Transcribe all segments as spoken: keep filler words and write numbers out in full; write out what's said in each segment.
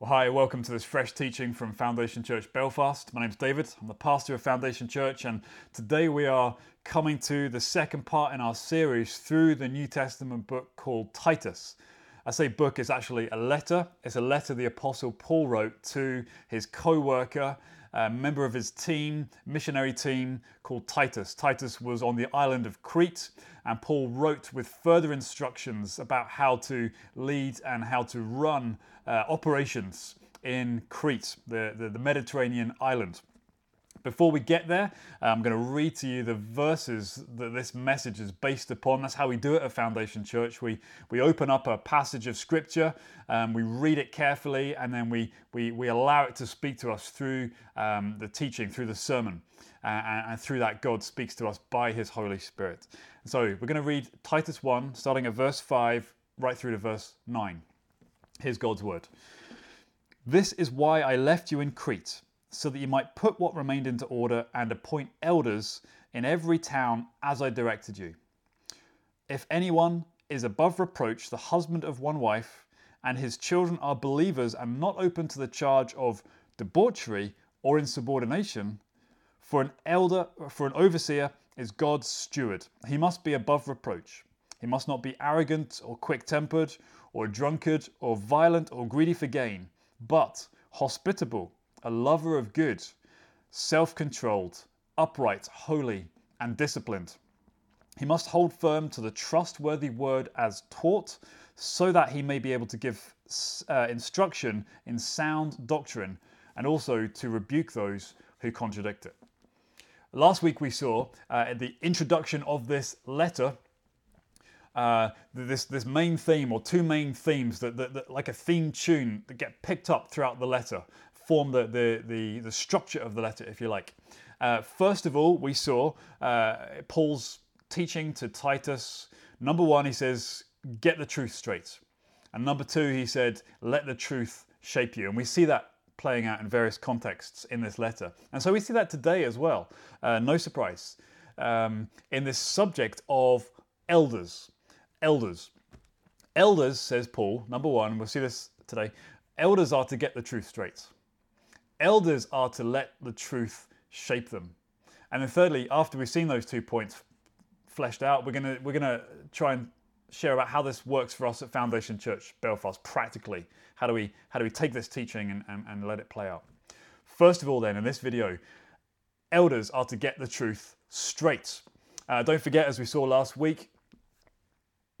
Well, hi, welcome to this fresh teaching from Foundation Church Belfast. My name's David, I'm the pastor of Foundation Church, and today we are coming to the second part in our series through the New Testament book called Titus. I say book, it's actually a letter. It's a letter the Apostle Paul wrote to his co-worker, a member of his team, missionary team called Titus. Titus was on the island of Crete, and Paul wrote with further instructions about how to lead and how to run Uh, operations in Crete, the, the, the Mediterranean island. Before we get there, I'm going to read to you the verses that this message is based upon. That's how we do it at Foundation Church. We we open up a passage of Scripture, um, we read it carefully, and then we we, we allow it to speak to us through um, the teaching, through the sermon, uh, and, and through that God speaks to us by His Holy Spirit. So we're going to read Titus one, starting at verse five, right through to verse nine. Here's God's word. This is why I left you in Crete, so that you might put what remained into order and appoint elders in every town as I directed you. If anyone is above reproach, the husband of one wife, and his children are believers and not open to the charge of debauchery or insubordination, for an elder, for an overseer is God's steward. He must be above reproach. He must not be arrogant or quick-tempered or drunkard or violent or greedy for gain, but hospitable, a lover of good, self-controlled, upright, holy, and disciplined. He must hold firm to the trustworthy word as taught, so that he may be able to give uh, instruction in sound doctrine and also to rebuke those who contradict it. Last week we saw uh, at the introduction of this letter, Uh, this this main theme, or two main themes that, that, that like a theme tune that get picked up throughout the letter, form the the the, the structure of the letter, if you like. Uh, first of all, we saw uh, Paul's teaching to Titus. Number one, he says, get the truth straight. And number two, he said, let the truth shape you. And we see that playing out in various contexts in this letter. And so we see that today as well, uh, no surprise, um, in this subject of elders. Elders. Elders, says Paul, number one, we'll see this today, elders are to get the truth straight. Elders are to let the truth shape them. And then thirdly, after we've seen those two points fleshed out, we're gonna we're gonna try and share about how this works for us at Foundation Church Belfast practically. How do we how do we take this teaching and, and, and let it play out? First of all then, in this video, elders are to get the truth straight. Uh, don't forget, as we saw last week,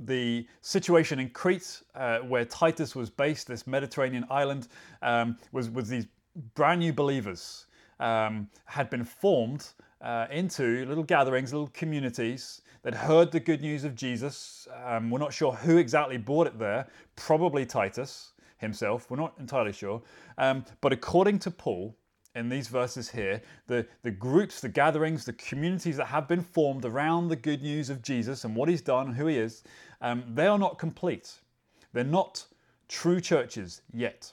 the situation in Crete, uh, where Titus was based, this Mediterranean island, um, was, was these brand new believers um, had been formed uh, into little gatherings, little communities that heard the good news of Jesus. Um, we're not sure who exactly brought it there, probably Titus himself, we're not entirely sure. Um, but according to Paul, in these verses here, the, the groups, the gatherings, the communities that have been formed around the good news of Jesus and what he's done and who he is, um, they are not complete. They're not true churches yet.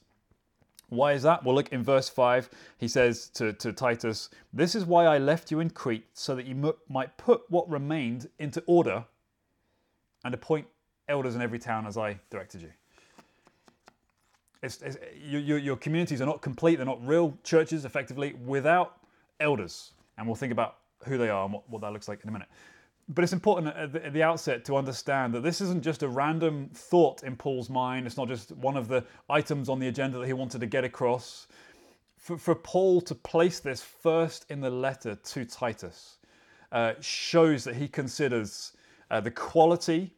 Why is that? Well, look in verse five, he says to, to Titus, this is why I left you in Crete, so that you m- might put what remained into order and appoint elders in every town as I directed you. It's, it's, you, you, your communities are not complete, they're not real churches, effectively, without elders. And we'll think about who they are and what, what that looks like in a minute. But it's important at the, at the outset to understand that this isn't just a random thought in Paul's mind. It's not just one of the items on the agenda that he wanted to get across. For, for Paul to place this first in the letter to Titus uh, shows that he considers uh, the quality,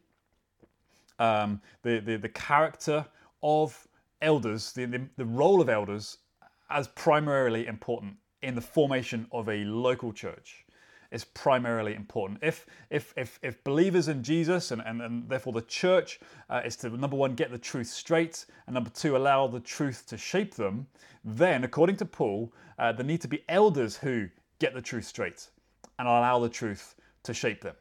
um, the, the, the character of elders, the, the, the role of elders, as primarily important in the formation of a local church. It's primarily important. If if if, if believers in Jesus and, and, and therefore the church uh, is to, number one, get the truth straight, and number two, allow the truth to shape them, then, according to Paul, uh, there need to be elders who get the truth straight and allow the truth to shape them.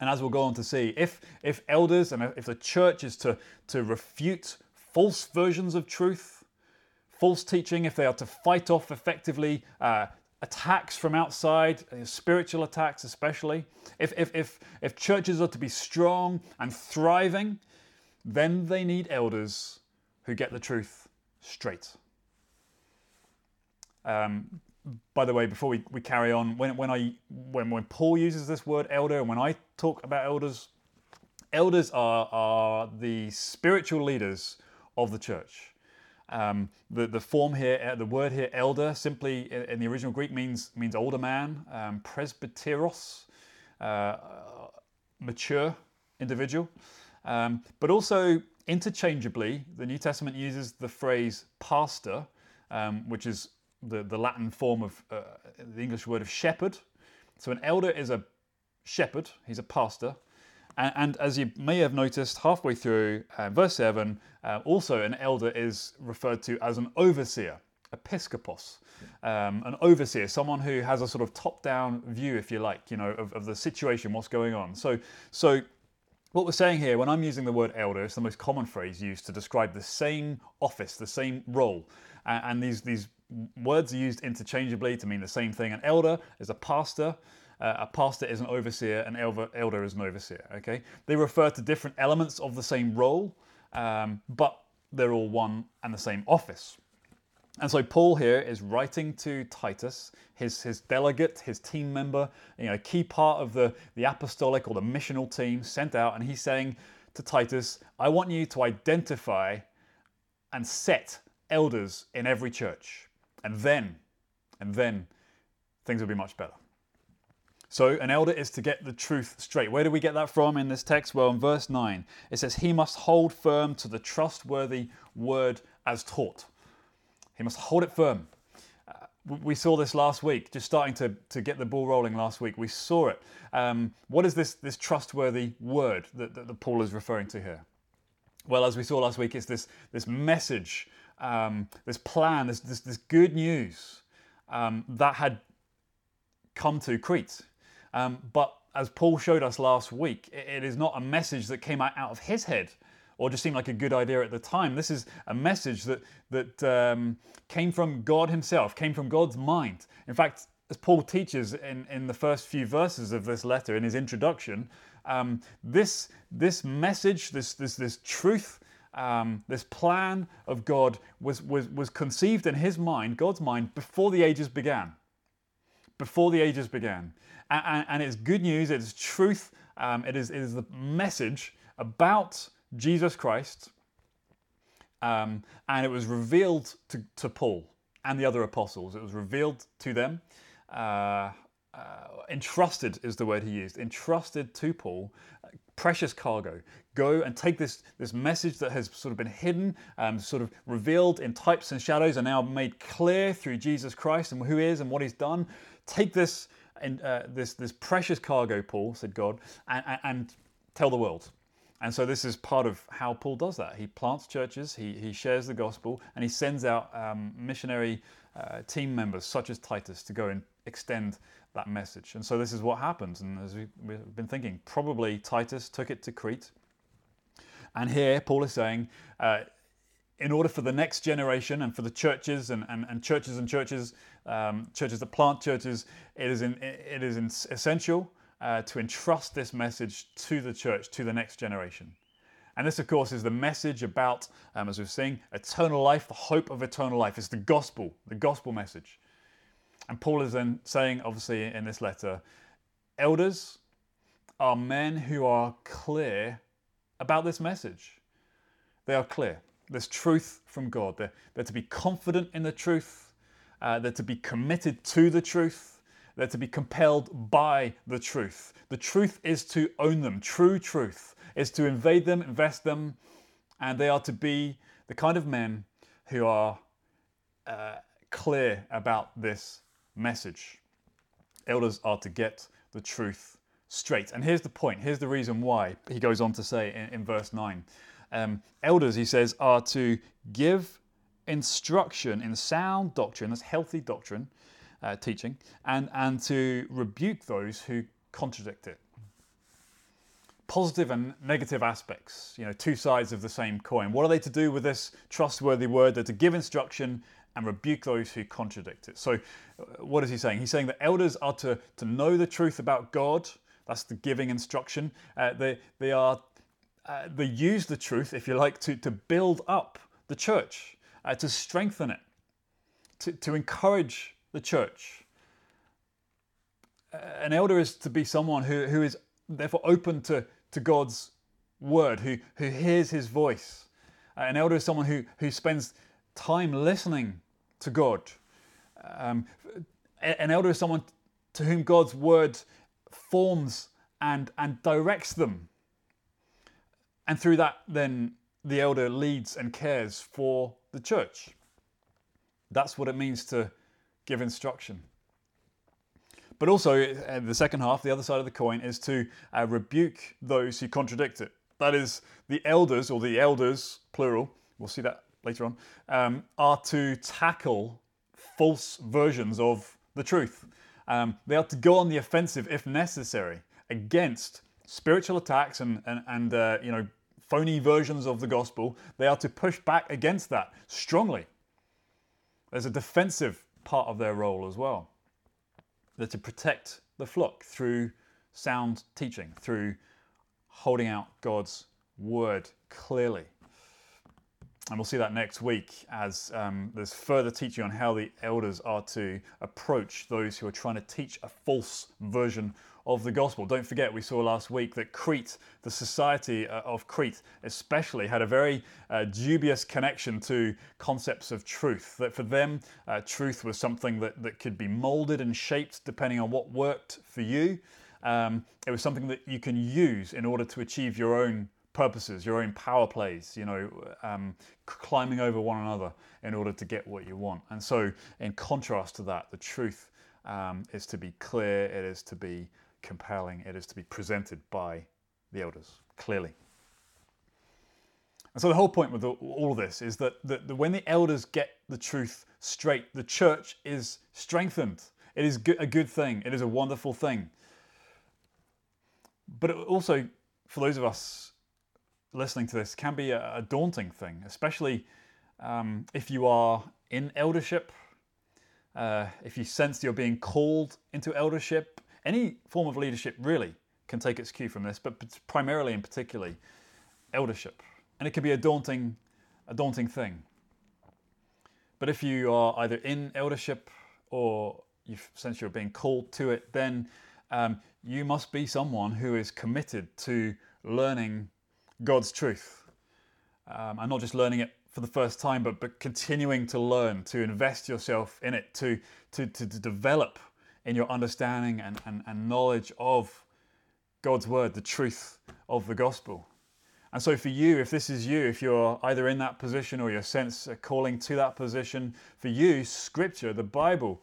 And as we'll go on to see, if if elders and if the church is to, to refute false versions of truth, false teaching, if they are to fight off effectively uh, attacks from outside, uh, spiritual attacks especially, if, if, if, if churches are to be strong and thriving, then they need elders who get the truth straight. Um, by the way, before we, we carry on, when when I when when Paul uses this word elder, and when I talk about elders, elders are are the spiritual leaders of the church. Um, the the form here, the word here, elder, simply in, in the original Greek means means older man, um, presbyteros, uh, mature individual, um, but also interchangeably, the New Testament uses the phrase pastor, um, which is the, the Latin form of uh, the English word of shepherd. So an elder is a shepherd; he's a pastor. And, and as you may have noticed, halfway through uh, verse seven, uh, also an elder is referred to as an overseer, episkopos, um, an overseer, someone who has a sort of top-down view, if you like, you know, of, of the situation, what's going on. So, so what we're saying here, when I'm using the word elder, it's the most common phrase used to describe the same office, the same role, and, and these these words are used interchangeably to mean the same thing. An elder is a pastor. Uh, a pastor is an overseer, an elder, elder is an overseer, okay? They refer to different elements of the same role, um, but they're all one and the same office. And so Paul here is writing to Titus, his his delegate, his team member, you know, a key part of the, the apostolic or the missional team sent out, and he's saying to Titus, I want you to identify and set elders in every church, and then, and then things will be much better. So an elder is to get the truth straight. Where do we get that from in this text? Well, in verse nine, it says, he must hold firm to the trustworthy word as taught. He must hold it firm. Uh, we saw this last week, just starting to, to get the ball rolling last week. We saw it. Um, what is this, this trustworthy word that, that, that Paul is referring to here? Well, as we saw last week, it's this, this message, um, this plan, this, this, this good news um, that had come to Crete. Um, but as Paul showed us last week, it, it is not a message that came out of his head or just seemed like a good idea at the time. This is a message that that um, came from God himself, came from God's mind. In fact, as Paul teaches in, in the first few verses of this letter, in his introduction, um, this this message, this this this truth, um, this plan of God was, was was conceived in his mind, God's mind, before the ages began. Before the ages began. And, and it's good news, it's truth, um, it is it is the message about Jesus Christ, um, and it was revealed to, to Paul and the other apostles. It was revealed to them, uh, uh, entrusted is the word he used, entrusted to Paul, uh, precious cargo. Go and take this, this message that has sort of been hidden, um, sort of revealed in types and shadows and now made clear through Jesus Christ and who he is and what he's done. Take this And uh, this this precious cargo, Paul, said God, and, and, and tell the world. And so this is part of how Paul does that. He plants churches, he he shares the gospel, and he sends out um, missionary uh, team members such as Titus to go and extend that message. And so this is what happens. And as we, we've been thinking, probably Titus took it to Crete. And here Paul is saying, uh, in order for the next generation and for the churches and, and, and churches and churches, um, churches that plant churches, it is in, it is in essential uh, to entrust this message to the church, to the next generation. And this, of course, is the message about, um, as we're seeing, eternal life, the hope of eternal life. It's the gospel, the gospel message. And Paul is then saying, obviously, in this letter, elders are men who are clear about this message. They are clear. There's truth from God. They're, they're to be confident in the truth. Uh, they're to be committed to the truth. They're to be compelled by the truth. The truth is to own them. True truth is to invade them, invest them, and they are to be the kind of men who are uh, clear about this message. Elders are to get the truth straight. And here's the point. Here's the reason why he goes on to say in, in verse nine. Um, elders, he says, are to give instruction in sound doctrine, that's healthy doctrine, uh, teaching, and, and to rebuke those who contradict it. Positive and negative aspects, you know, two sides of the same coin. What are they to do with this trustworthy word? They're to give instruction and rebuke those who contradict it. So what is he saying? He's saying that elders are to, to know the truth about God. That's the giving instruction. Uh, they, they are... Uh, they use the truth, if you like, to, to build up the church. uh, to strengthen it, to, to encourage the church. An elder is to be someone who, who is therefore open to, to God's word, who, who hears his voice. Uh, an elder is someone who, who spends time listening to God. Um, an elder is someone to whom God's word forms and, and directs them. And through that, then the elder leads and cares for the church. That's what it means to give instruction. But also, uh, the second half, the other side of the coin, is to uh, rebuke those who contradict it. That is, the elders, or the elders, plural, we'll see that later on, um, are to tackle false versions of the truth. Um, they are to go on the offensive, if necessary, against spiritual attacks and, and, and uh, you know, phony versions of the gospel. They are to push back against that strongly. There's a defensive part of their role as well. They're to protect the flock through sound teaching, through holding out God's word clearly. And we'll see that next week as um, there's further teaching on how the elders are to approach those who are trying to teach a false version of the gospel. Don't forget, we saw last week that Crete, the society of Crete especially, had a very uh, dubious connection to concepts of truth. That for them, uh, truth was something that, that could be molded and shaped depending on what worked for you. Um, it was something that you can use in order to achieve your own purposes, your own power plays, you know, um, climbing over one another in order to get what you want. And so in contrast to that, the truth um, is to be clear, it is to be compelling, it is to be presented by the elders, clearly. And so the whole point with all of this is that, that when the elders get the truth straight, the church is strengthened. It is a good thing, it is a wonderful thing. But it also, for those of us listening to this, can be a daunting thing, especially um, if you are in eldership, uh, if you sense you're being called into eldership. Any form of leadership really can take its cue from this, but primarily and particularly eldership. And it can be a daunting, a daunting thing. But if you are either in eldership or you sense you're being called to it, then um, you must be someone who is committed to learning God's truth, um, and not just learning it for the first time, but but continuing to learn, to invest yourself in it, to to to, to develop in your understanding and, and, and knowledge of God's word, the truth of the gospel. And so for you, if this is you, if you're either in that position or your sense a calling to that position, for you, Scripture, the Bible,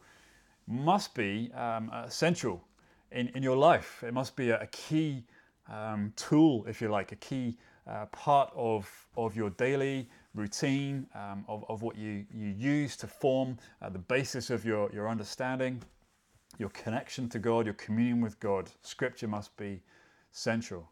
must be um, uh, central in, in your life. It must be a, a key Um, tool, if you like, a key uh, part of of your daily routine, um, of, of what you, you use to form uh, the basis of your, your understanding, your connection to God, your communion with God. Scripture must be central.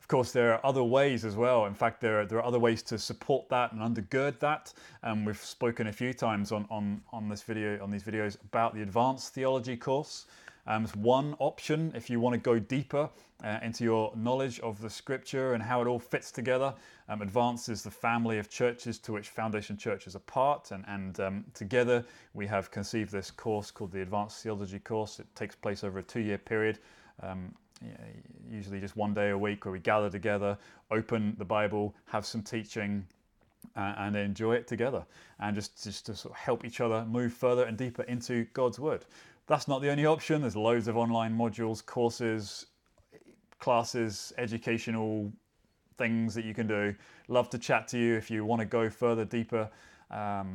Of course, there are other ways as well. In fact, there are, there are other ways to support that and undergird that. Um, we've spoken a few times on, on, on this video, on these videos about the Advanced Theology Course. Um, it's one option if you want to go deeper uh, into your knowledge of the Scripture and how it all fits together. Um, Advance is the family of churches to which Foundation Church is a part, and, and um, together we have conceived this course called the Advanced Theology Course. It takes place over a two-year period, um, usually just one day a week, where we gather together, open the Bible, have some teaching, uh, and enjoy it together, and just, just to sort of help each other move further and deeper into God's Word. That's not the only option. There's loads of online modules, courses, classes, educational things that you can do. Love to chat to you if you want to go further, deeper um,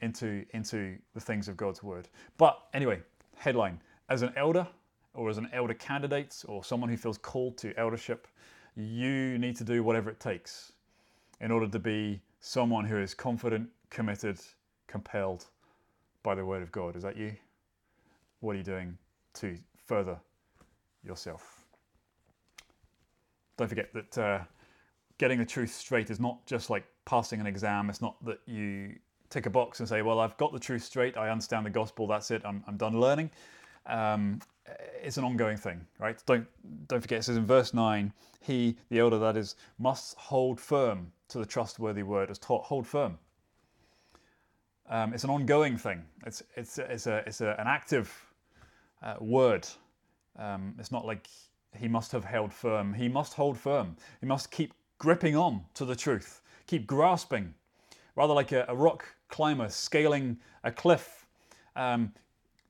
into, into the things of God's Word. But anyway, headline. As an elder or as an elder candidate or someone who feels called to eldership, you need to do whatever it takes in order to be someone who is confident, committed, compelled by the Word of God. Is that you? What are you doing to further yourself? Don't forget that uh, getting the truth straight is not just like passing an exam. It's not that you tick a box and say, well, I've got the truth straight. I understand the gospel. That's it. I'm, I'm done learning. Um, it's an ongoing thing, right? Don't, don't forget, it says in verse nine, he, the elder, that is, must hold firm to the trustworthy word as taught. Hold firm. Um, it's an ongoing thing. It's it's it's a it's a, an active uh, word. Um, it's not like he must have held firm. He must hold firm. He must keep gripping on to the truth. Keep grasping, rather like a, a rock climber scaling a cliff. Um,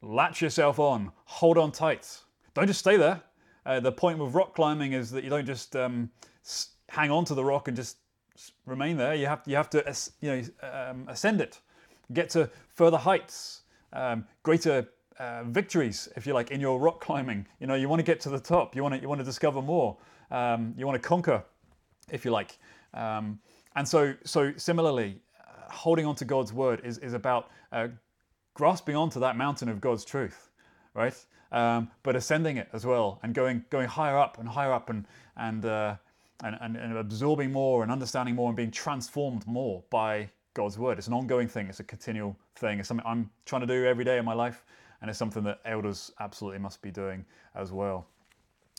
latch yourself on. Hold on tight. Don't just stay there. Uh, the point with rock climbing is that you don't just um, hang on to the rock and just remain there. You have you have to you know um, ascend it. Get to further heights, um, greater uh, victories, if you like, in your rock climbing. You know, you want to get to the top. You want to you want to discover more. Um, you want to conquer, if you like. Um, and so, so similarly, uh, holding on to God's word is is about uh, grasping onto that mountain of God's truth, right? Um, but ascending it as well, and going going higher up and higher up, and and uh, and, and and absorbing more and understanding more and being transformed more by God's word. It's an ongoing thing. It's a continual thing. It's something I'm trying to do every day in my life, and it's something that elders absolutely must be doing as well,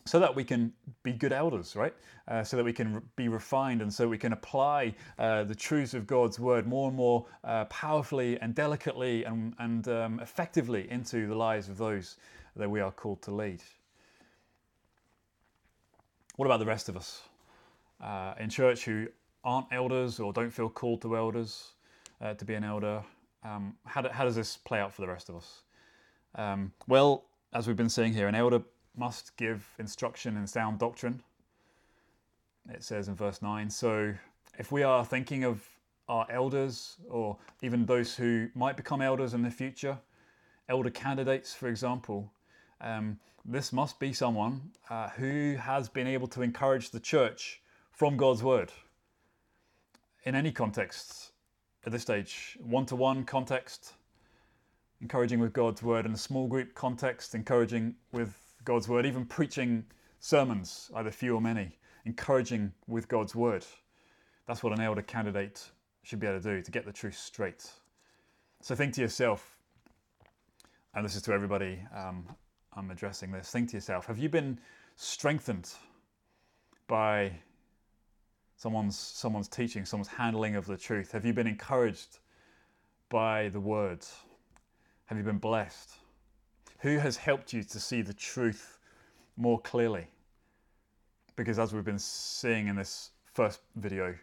so that we can be good elders, right? Uh, so that we can re- be refined, and so we can apply uh, the truths of God's word more and more uh, powerfully and delicately and, and um, effectively into the lives of those that we are called to lead. What about the rest of us uh, in church who aren't elders or don't feel called to elders, uh, to be an elder? Um, how, do, how does this play out for the rest of us? Um, well, as we've been seeing here, an elder must give instruction in sound doctrine. It says in verse nine, so if we are thinking of our elders or even those who might become elders in the future, elder candidates, for example, um, this must be someone uh, who has been able to encourage the church from God's word. In any context, at this stage, one-to-one context, encouraging with God's word, in a small group context, encouraging with God's word, even preaching sermons, either few or many, encouraging with God's word. That's what an elder candidate should be able to do, to get the truth straight. So think to yourself, and this is to everybody um, I'm addressing this, think to yourself, have you been strengthened by Someone's someone's teaching, someone's handling of the truth? Have you been encouraged by the words? Have you been blessed? Who has helped you to see the truth more clearly? Because as we've been seeing in this first video,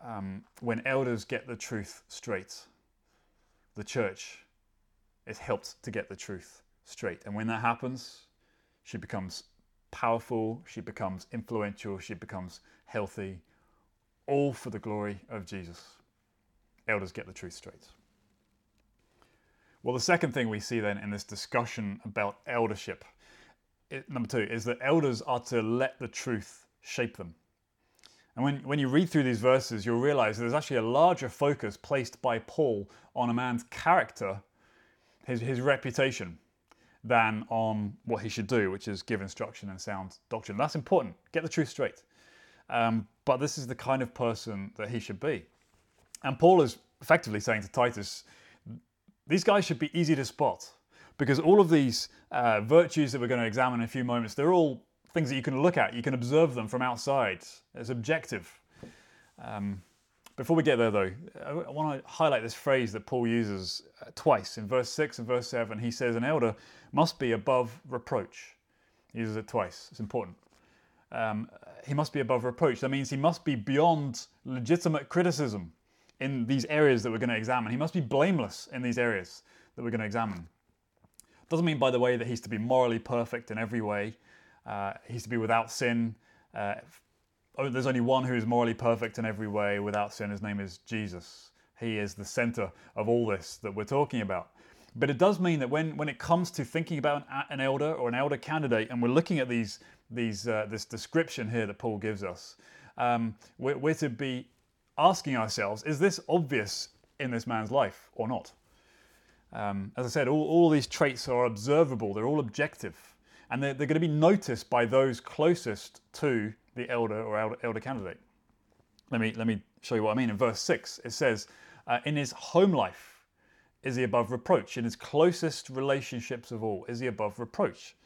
um, when elders get the truth straight, the church is helped to get the truth straight. And when that happens, she becomes powerful, she becomes influential, she becomes healthy, all for the glory of Jesus. Elders get the truth straight. Well, the second thing we see then in this discussion about eldership, it, number two, is that elders are to let the truth shape them. And when, when you read through these verses, you'll realize there's actually a larger focus placed by Paul on a man's character, his, his reputation, than on what he should do, which is give instruction and sound doctrine. That's important. Get the truth straight. Um, but this is the kind of person that he should be. And Paul is effectively saying to Titus, these guys should be easy to spot, because all of these uh, virtues that we're going to examine in a few moments, they're all things that you can look at. You can observe them from outside. It's objective. Um, before we get there, though, I want to highlight this phrase that Paul uses twice. In verse six and verse seven, he says an elder must be above reproach. He uses it twice. It's important. Um, he must be above reproach. That means he must be beyond legitimate criticism in these areas that we're going to examine. He must be blameless in these areas that we're going to examine. Doesn't mean, by the way, that he's to be morally perfect in every way. Uh, he's to be without sin. Uh, there's only one who is morally perfect in every way without sin. His name is Jesus. He is the center of all this that we're talking about. But it does mean that when, when it comes to thinking about an, an elder or an elder candidate, and we're looking at these these uh, this description here that Paul gives us, um, we're, we're to be asking ourselves, is this obvious in this man's life or not? Um, as I said, all, all these traits are observable. They're all objective. And they're, they're going to be noticed by those closest to the elder or elder, elder candidate. Let me, let me show you what I mean. In verse six, it says, uh, in his home life, is he above reproach? In his closest relationships of all, is he above reproach?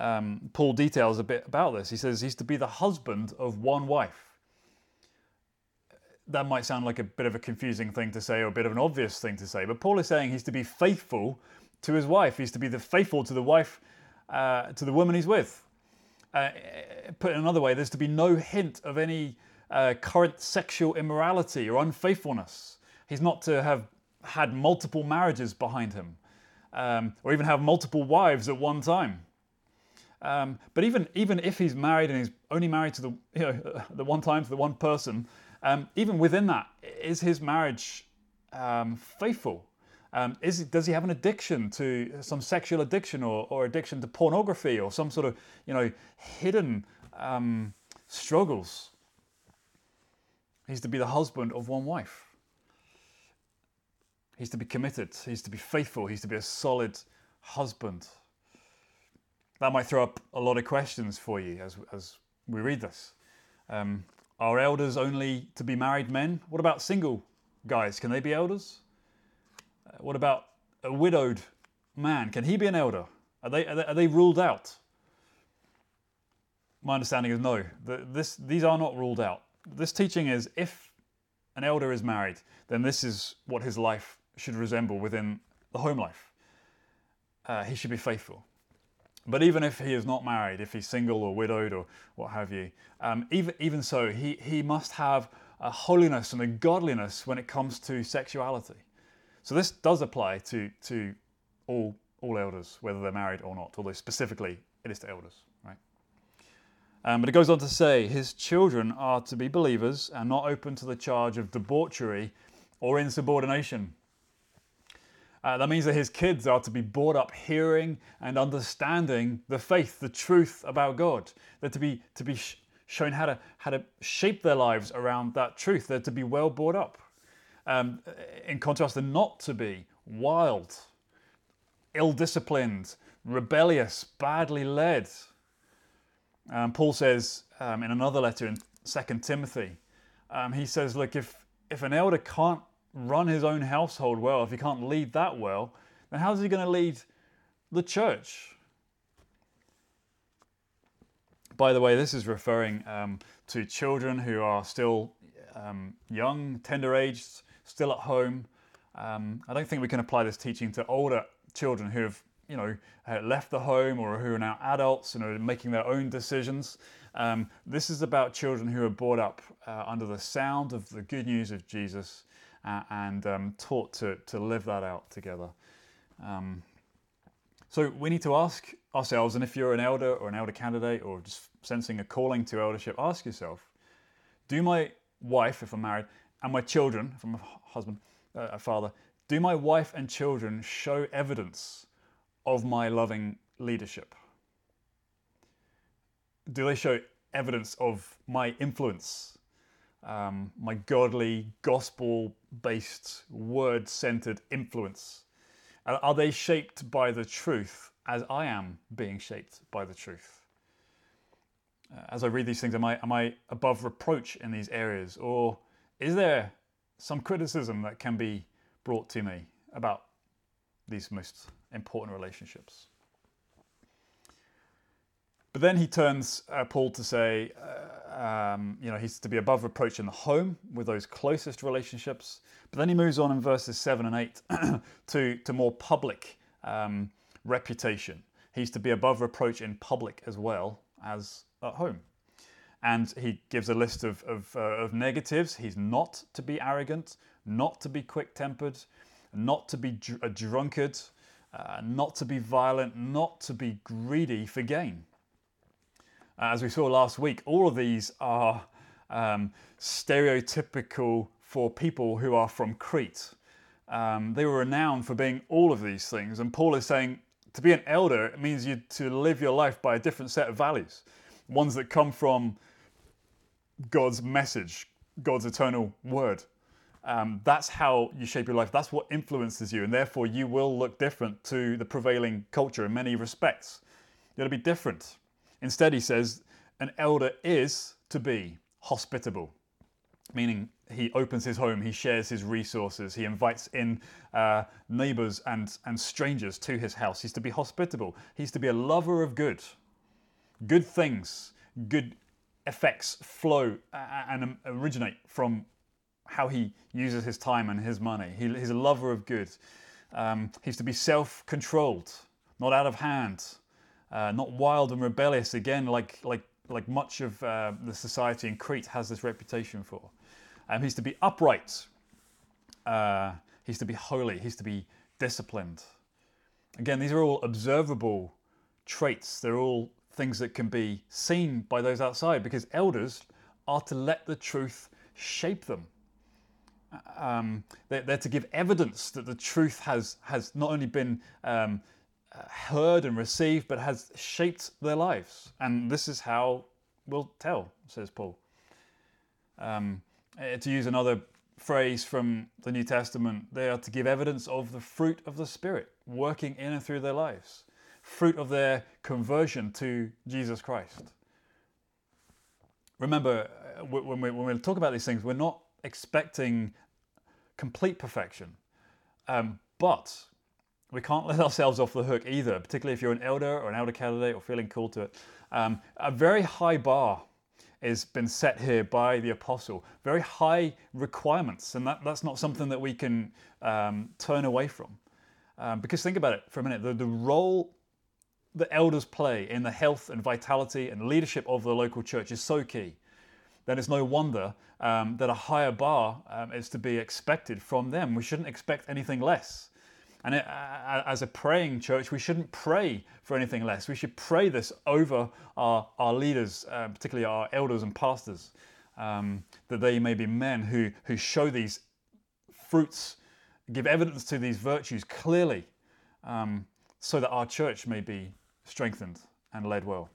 Um, Paul details a bit about this. He says he's to be the husband of one wife. that might sound like a bit of a confusing thing to say or a bit of an obvious thing to say, but Paul is saying he's to be faithful to his wife. He's to be the faithful to the wife, uh, to the woman he's with. Uh, put in another way, there's to be no hint of any uh, current sexual immorality or unfaithfulness. He's not to have had multiple marriages behind him, um, or even have multiple wives at one time. Um, but even even if he's married and he's only married to the you know the one time to the one person, um, even within that, is his marriage um, faithful? Um, is does he have an addiction to some sexual addiction or, or addiction to pornography or some sort of you know hidden um, struggles? He's to be the husband of one wife. He's to be committed. He's to be faithful. He's to be a solid husband. That might throw up a lot of questions for you as as we read this. Um, are elders only to be married men? What about single guys? Can they be elders? Uh, what about a widowed man? Can he be an elder? Are they are they, are they ruled out? My understanding is no. The, this these are not ruled out. This teaching is if an elder is married, then this is what his life should resemble within the home life. Uh, he should be faithful. But even if he is not married, if he's single or widowed or what have you, um, even even so, he, he must have a holiness and a godliness when it comes to sexuality. So this does apply to to all all elders, whether they're married or not, although specifically it is to elders, right? Um, but it goes on to say, his children are to be believers and not open to the charge of debauchery or insubordination. Uh, that means that his kids are to be brought up hearing and understanding the faith, the truth about God. They're to be to be sh- shown how to how to shape their lives around that truth. They're to be well brought up. Um, in contrast, they're not to be wild, ill-disciplined, rebellious, badly led. Um, Paul says um, in another letter in Second Timothy, um, he says, look, if if an elder can't run his own household well, if he can't lead that well, then how's he going to lead the church? By the way, this is referring um, to children who are still um, young, tender-aged, still at home. Um, I don't think we can apply this teaching to older children who have, you know, left the home or who are now adults and are making their own decisions. Um, this is about children who are brought up uh, under the sound of the good news of Jesus and um, taught to, to live that out together. Um, so we need to ask ourselves, and if you're an elder or an elder candidate or just sensing a calling to eldership, ask yourself, do my wife, if I'm married, and my children, if I'm a husband, uh, a father, do my wife and children show evidence of my loving leadership? Do they show evidence of my influence? Um, my godly, gospel-based, word-centered influence? Are they shaped by the truth as I am being shaped by the truth? Uh, as I read these things, am I, am I above reproach in these areas? Or is there some criticism that can be brought to me about these most important relationships? But then he turns, uh, Paul, to say, uh, um, you know, he's to be above reproach in the home with those closest relationships. But then he moves on in verses seven and eight to, to more public um, reputation. He's to be above reproach in public as well as at home. And he gives a list of, of, uh, of negatives. He's not to be arrogant, not to be quick-tempered, not to be dr- a drunkard, uh, not to be violent, not to be greedy for gain. As we saw last week, all of these are um, stereotypical for people who are from Crete. Um, they were renowned for being all of these things. And Paul is saying to be an elder, it means you to live your life by a different set of values. Ones that come from God's message, God's eternal word. Um, that's how you shape your life. That's what influences you. And therefore, you will look different to the prevailing culture in many respects. You'll be different. Instead, he says, an elder is to be hospitable, meaning he opens his home, he shares his resources, he invites in uh, neighbours and, and strangers to his house. He's to be hospitable. He's to be a lover of good. Good things, good effects flow and originate from how he uses his time and his money. He, he's a lover of good. Um, he's to be self-controlled, not out of hand, uh, not wild and rebellious, again, like like like much of uh, the society in Crete has this reputation for. Um, he's to be upright. Uh, he's to be holy. He's to be disciplined. Again, these are all observable traits. They're all things that can be seen by those outside, because elders are to let the truth shape them. Um, they're, they're to give evidence that the truth has, has not only been um, heard and received, but has shaped their lives. And this is how we'll tell, says Paul. Um, to use another phrase from the New Testament, they are to give evidence of the fruit of the Spirit working in and through their lives, fruit of their conversion to Jesus Christ. Remember, when we, when we talk about these things, we're not expecting complete perfection, um, but we can't let ourselves off the hook either, particularly if you're an elder or an elder candidate or feeling called to it. Um, a very high bar has been set here by the apostle, very high requirements, and that, that's not something that we can um, turn away from. Um, because think about it for a minute, the, the role the elders play in the health and vitality and leadership of the local church is so key. Then it's no wonder um, that a higher bar um, is to be expected from them. We shouldn't expect anything less. And it, uh, as a praying church, we shouldn't pray for anything less. We should pray this over our, our leaders, uh, particularly our elders and pastors, um, that they may be men who, who show these fruits, give evidence to these virtues clearly, um, so that our church may be strengthened and led well.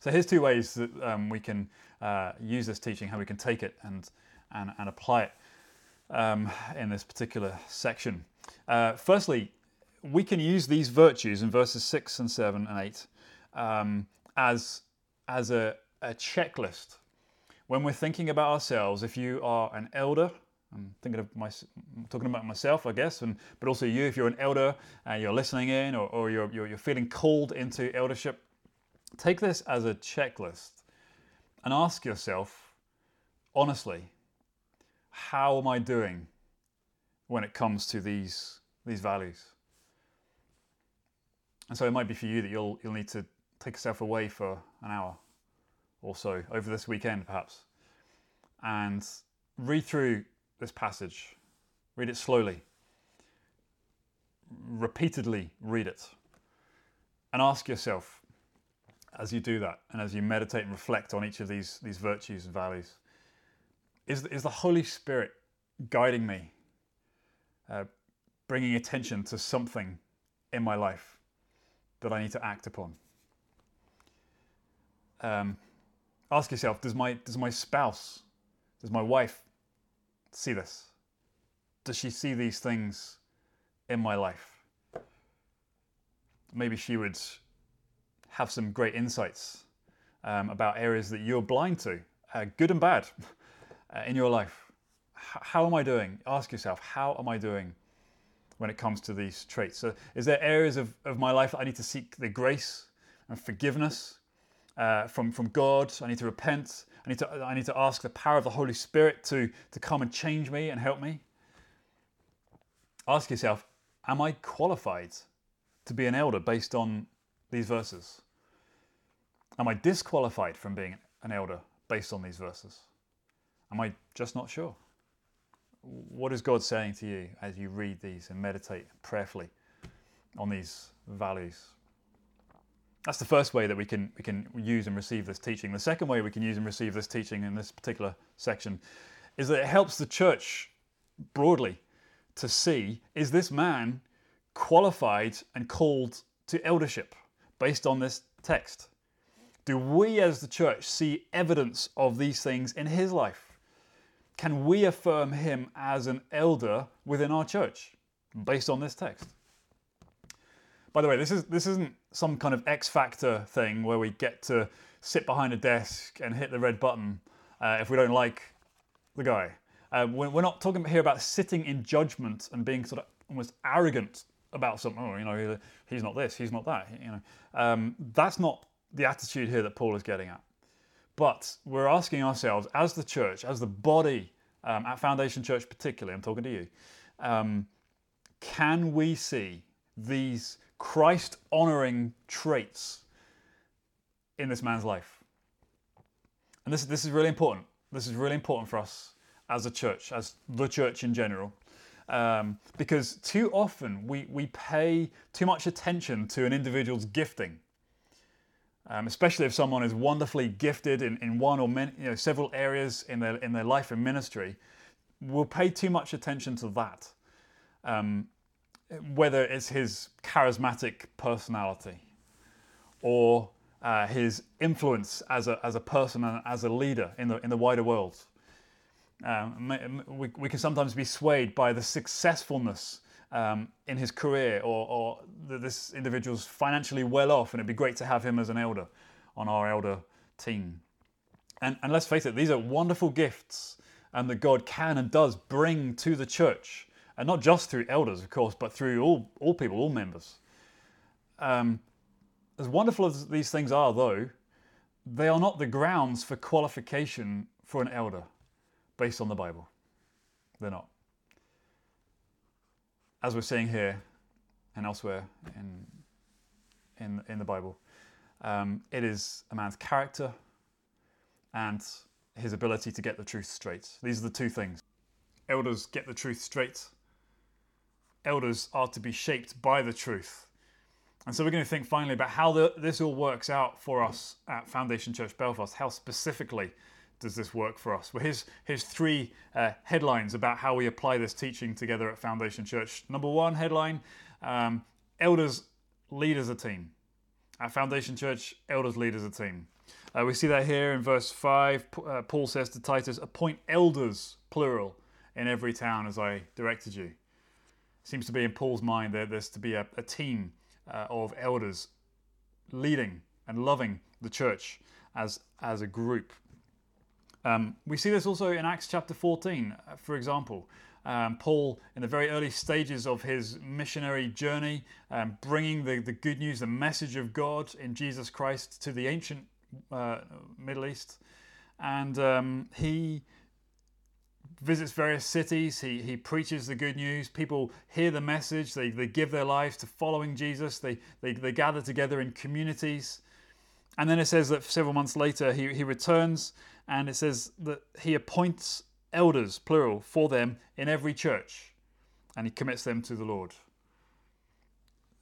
So here's two ways that um, we can uh, use this teaching, how we can take it and and, and apply it um, in this particular section. Uh, firstly, we can use these virtues in verses six and seven and eight um, as as a, a checklist when we're thinking about ourselves. If you are an elder, I'm thinking of my I'm talking about myself, I guess, and but also you, if you're an elder and you're listening in, or, or you're, you're you're feeling called into eldership. Take this as a checklist and ask yourself, honestly, how am I doing when it comes to these these values? And so it might be for you that you'll you'll need to take yourself away for an hour or so over this weekend, perhaps, and read through this passage. Read it slowly. Repeatedly read it. And ask yourself, as you do that, and as you meditate and reflect on each of these, these virtues and values, is, is the Holy Spirit guiding me, uh, bringing attention to something in my life that I need to act upon? Um, ask yourself, does my, does my spouse, does my wife see this? Does she see these things in my life? Maybe she would have some great insights um, about areas that you're blind to, uh, good and bad, uh, in your life. H- how am I doing? Ask yourself, how am I doing when it comes to these traits? So is there areas of, of my life that I need to seek the grace and forgiveness uh, from, from God? I need to repent. I need to, I need to ask the power of the Holy Spirit to, to come and change me and help me. Ask yourself, am I qualified to be an elder based on these verses? Am I disqualified from being an elder based on these verses? Am I just not sure? What is God saying to you as you read these and meditate prayerfully on these values? That's the first way that we can we can use and receive this teaching. The second way we can use and receive this teaching in this particular section is that it helps the church broadly to see, is this man qualified and called to eldership based on this text? Do we as the church see evidence of these things in his life? Can we affirm him as an elder within our church based on this text? By the way, this, is, this isn't some kind of X Factor thing where we get to sit behind a desk and hit the red button uh, if we don't like the guy. Uh, we're, we're not talking here about sitting in judgment and being sort of almost arrogant about something. Oh, you know, he's not this, he's not that. You know, um, that's not the attitude here that Paul is getting at. But we're asking ourselves, as the church, as the body um, at Foundation Church particularly, I'm talking to you, um, can we see these Christ-honouring traits in this man's life? And this, this is really important. This is really important for us as a church, as the church in general. Um, because too often we, we pay too much attention to an individual's gifting, um, especially if someone is wonderfully gifted in, in one or many, you know, several areas in their in their life and ministry. We'll pay too much attention to that, um, whether it's his charismatic personality or uh, his influence as a as a person and as a leader in the in the wider world. Um, we, we can sometimes be swayed by the successfulness um, in his career, or, or that this individual's financially well off, and it'd be great to have him as an elder on our elder team. And, and let's face it, these are wonderful gifts, and that God can and does bring to the church, and not just through elders, of course, but through all all people, all members. Um, as wonderful as these things are, though, they are not the grounds for qualification for an elder. Based on the Bible, they're not. As we're seeing here and elsewhere in in, in the Bible, um, it is a man's character and his ability to get the truth straight. These are the two things. Elders get the truth straight. Elders are to be shaped by the truth. And so we're going to think finally about how the, this all works out for us at Foundation Church Belfast. How specifically does this work for us? Well, here's, here's three uh, headlines about how we apply this teaching together at Foundation Church. Number one headline, um, elders lead as a team. At Foundation Church, elders lead as a team. Uh, we see that here in verse five. Uh, Paul says to Titus, appoint elders, plural, in every town as I directed you. Seems to be in Paul's mind that there's to be a, a team uh, of elders leading and loving the church as, as a group. Um, we see this also in Acts chapter fourteen, for example. Um, Paul, in the very early stages of his missionary journey, um, bringing the, the good news, the message of God in Jesus Christ to the ancient uh, Middle East. And um, he visits various cities. He, he preaches the good news. People hear the message. They, they give their lives to following Jesus. They, they, they gather together in communities. And then it says that several months later, he, he returns, and it says that he appoints elders, plural, for them in every church, and he commits them to the Lord.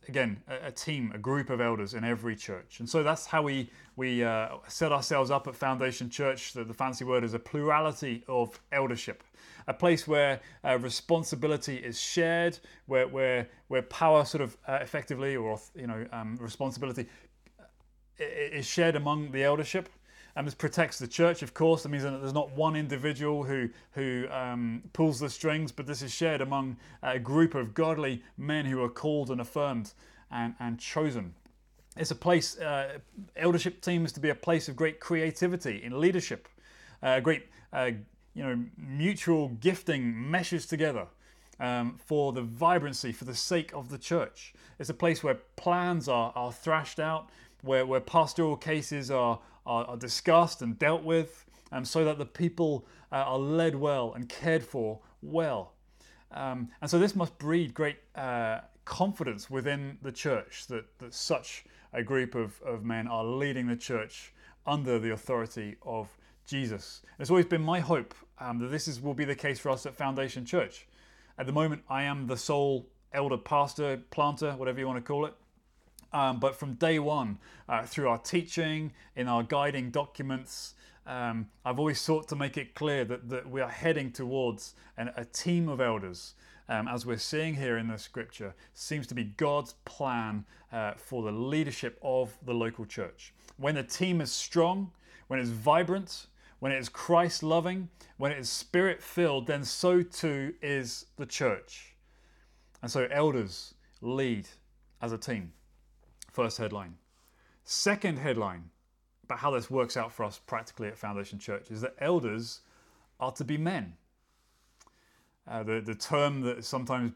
Again, a, a team, a group of elders in every church. And so that's how we, we uh, set ourselves up at Foundation Church. The, the fancy word is a plurality of eldership, a place where uh, responsibility is shared, where where where power sort of uh, effectively, or you know, um, responsibility is shared among the eldership. And this protects the church, of course. That means that there's not one individual who who um, pulls the strings, but this is shared among a group of godly men who are called and affirmed and, and chosen. It's a place, uh, eldership teams to be a place of great creativity in leadership, uh, great uh, you know mutual gifting meshes together um, for the vibrancy, for the sake of the church. It's a place where plans are, are thrashed out, where, where pastoral cases are are discussed and dealt with, um, so that the people uh, are led well and cared for well. Um, and so this must breed great uh, confidence within the church that, that such a group of, of men are leading the church under the authority of Jesus. And it's always been my hope um, that this is, will be the case for us at Foundation Church. At the moment, I am the sole elder, pastor, planter, whatever you want to call it. Um, but from day one, uh, through our teaching, in our guiding documents, um, I've always sought to make it clear that, that we are heading towards an, a team of elders, um, as we're seeing here in the scripture, seems to be God's plan uh, for the leadership of the local church. When the team is strong, when it's vibrant, when it is Christ-loving, when it is spirit-filled, then so too is the church. And so elders lead as a team. First headline. Second headline, about how this works out for us practically at Foundation Church, is that elders are to be men. Uh, the, the term that is sometimes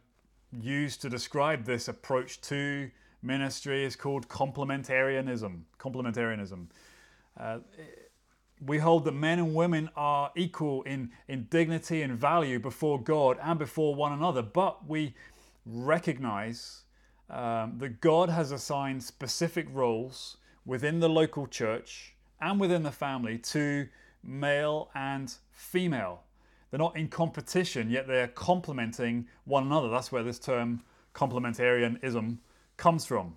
used to describe this approach to ministry is called complementarianism. Complementarianism. Uh, we hold that men and women are equal in, in dignity and value before God and before one another, but we recognize um, that God has assigned specific roles within the local church and within the family to male and female. They're not in competition, yet they're complementing one another. That's where this term complementarianism comes from.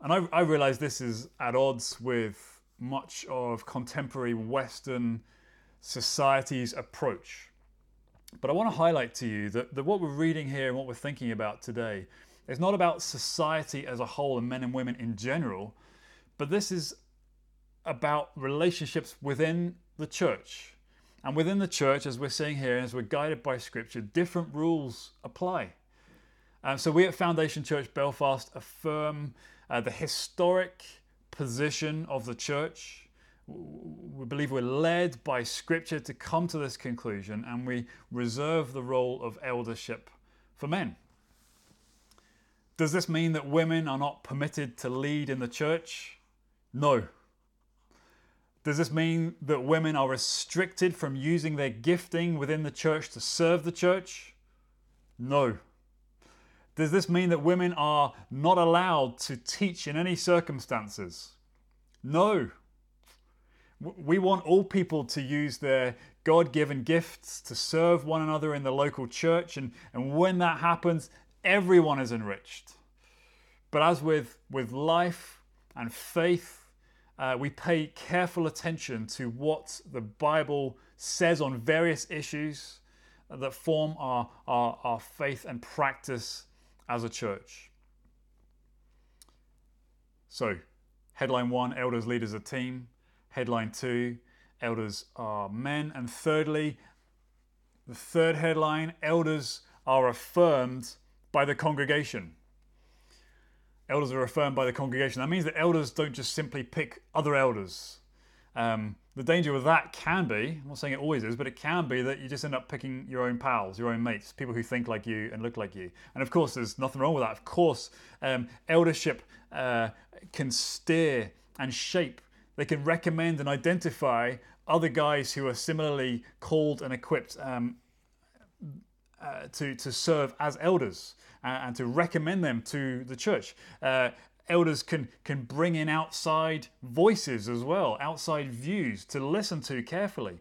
And I, I realize this is at odds with much of contemporary Western society's approach. But I want to highlight to you that, that what we're reading here and what we're thinking about today is not about society as a whole and men and women in general, but this is about relationships within the church. And within the church, as we're seeing here, and as we're guided by Scripture, different rules apply. Um, so we at Foundation Church Belfast affirm uh, the historic position of the church. We believe we're led by Scripture to come to this conclusion, and we reserve the role of eldership for men. Does this mean that women are not permitted to lead in the church? No. Does this mean that women are restricted from using their gifting within the church to serve the church? No. Does this mean that women are not allowed to teach in any circumstances? No. We want all people to use their God-given gifts to serve one another in the local church, and, and when that happens, everyone is enriched. But as with, with life and faith, Uh, we pay careful attention to what the Bible says on various issues that form our, our, our faith and practice as a church. So, headline one, elders lead as a team. Headline two, elders are men. And thirdly, the third headline, elders are affirmed by the congregation. Elders are affirmed by the congregation. That means that elders don't just simply pick other elders. Um, the danger with that can be, I'm not saying it always is, but it can be that you just end up picking your own pals, your own mates, people who think like you and look like you. And of course, there's nothing wrong with that. Of course, um, eldership uh, can steer and shape. They can recommend and identify other guys who are similarly called and equipped um, uh, to, to serve as elders, and to recommend them to the church. Uh, elders can, can bring in outside voices as well, outside views to listen to carefully,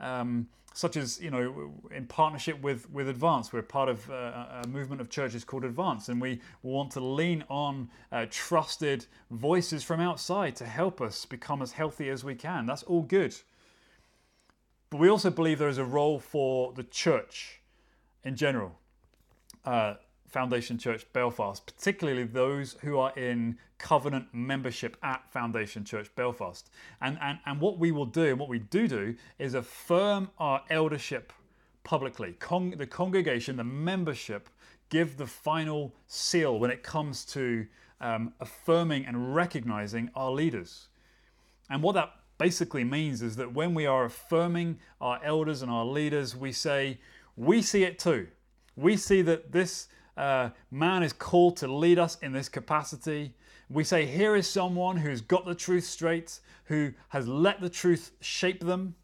um, such as, you know, in partnership with, with Advance. We're part of a, a movement of churches called Advance, and we want to lean on uh, trusted voices from outside to help us become as healthy as we can. That's all good. But we also believe there is a role for the church in general. Uh, Foundation Church Belfast, particularly those who are in covenant membership at Foundation Church Belfast. And, and, and what we will do, and what we do do, is affirm our eldership publicly. Con- the congregation, the membership, give the final seal when it comes to um, affirming and recognizing our leaders. And what that basically means is that when we are affirming our elders and our leaders, we say, we see it too. We see that this Uh, man is called to lead us in this capacity. We say, here is someone who's got the truth straight, who has let the truth shape them,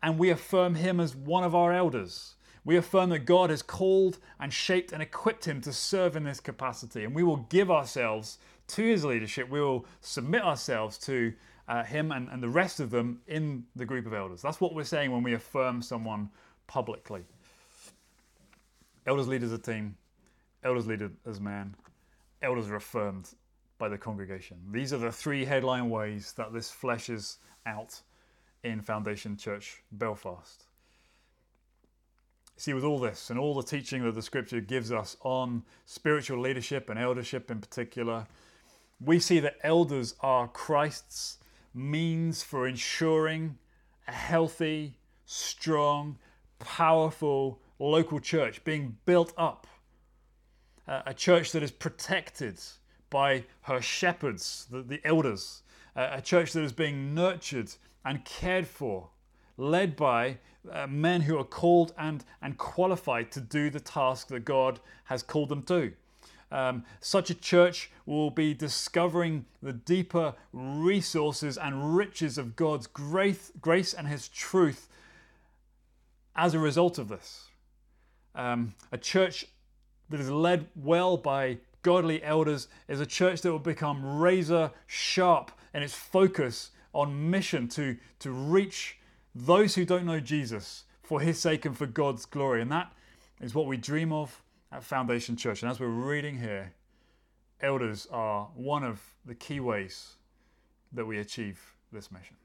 and we affirm him as one of our elders. We affirm that God has called and shaped and equipped him to serve in this capacity, and we will give ourselves to his leadership. We will submit ourselves to uh, him and, and the rest of them in the group of elders. That's what we're saying when we affirm someone publicly. Elders lead as a team. Elders lead as men. Elders are affirmed by the congregation. These are the three headline ways that this fleshes out in Foundation Church Belfast. See, with all this and all the teaching that the Scripture gives us on spiritual leadership and eldership in particular, we see that elders are Christ's means for ensuring a healthy, strong, powerful local church being built up. Uh, a church that is protected by her shepherds, the, the elders. Uh, a church that is being nurtured and cared for, led by uh, men who are called and, and qualified to do the task that God has called them to. Um, such a church will be discovering the deeper resources and riches of God's grace, grace and His truth as a result of this. Um, a church that is led well by godly elders is a church that will become razor sharp in its focus on mission to, to reach those who don't know Jesus for His sake and for God's glory. And that is what we dream of at Foundation Church. And as we're reading here, elders are one of the key ways that we achieve this mission.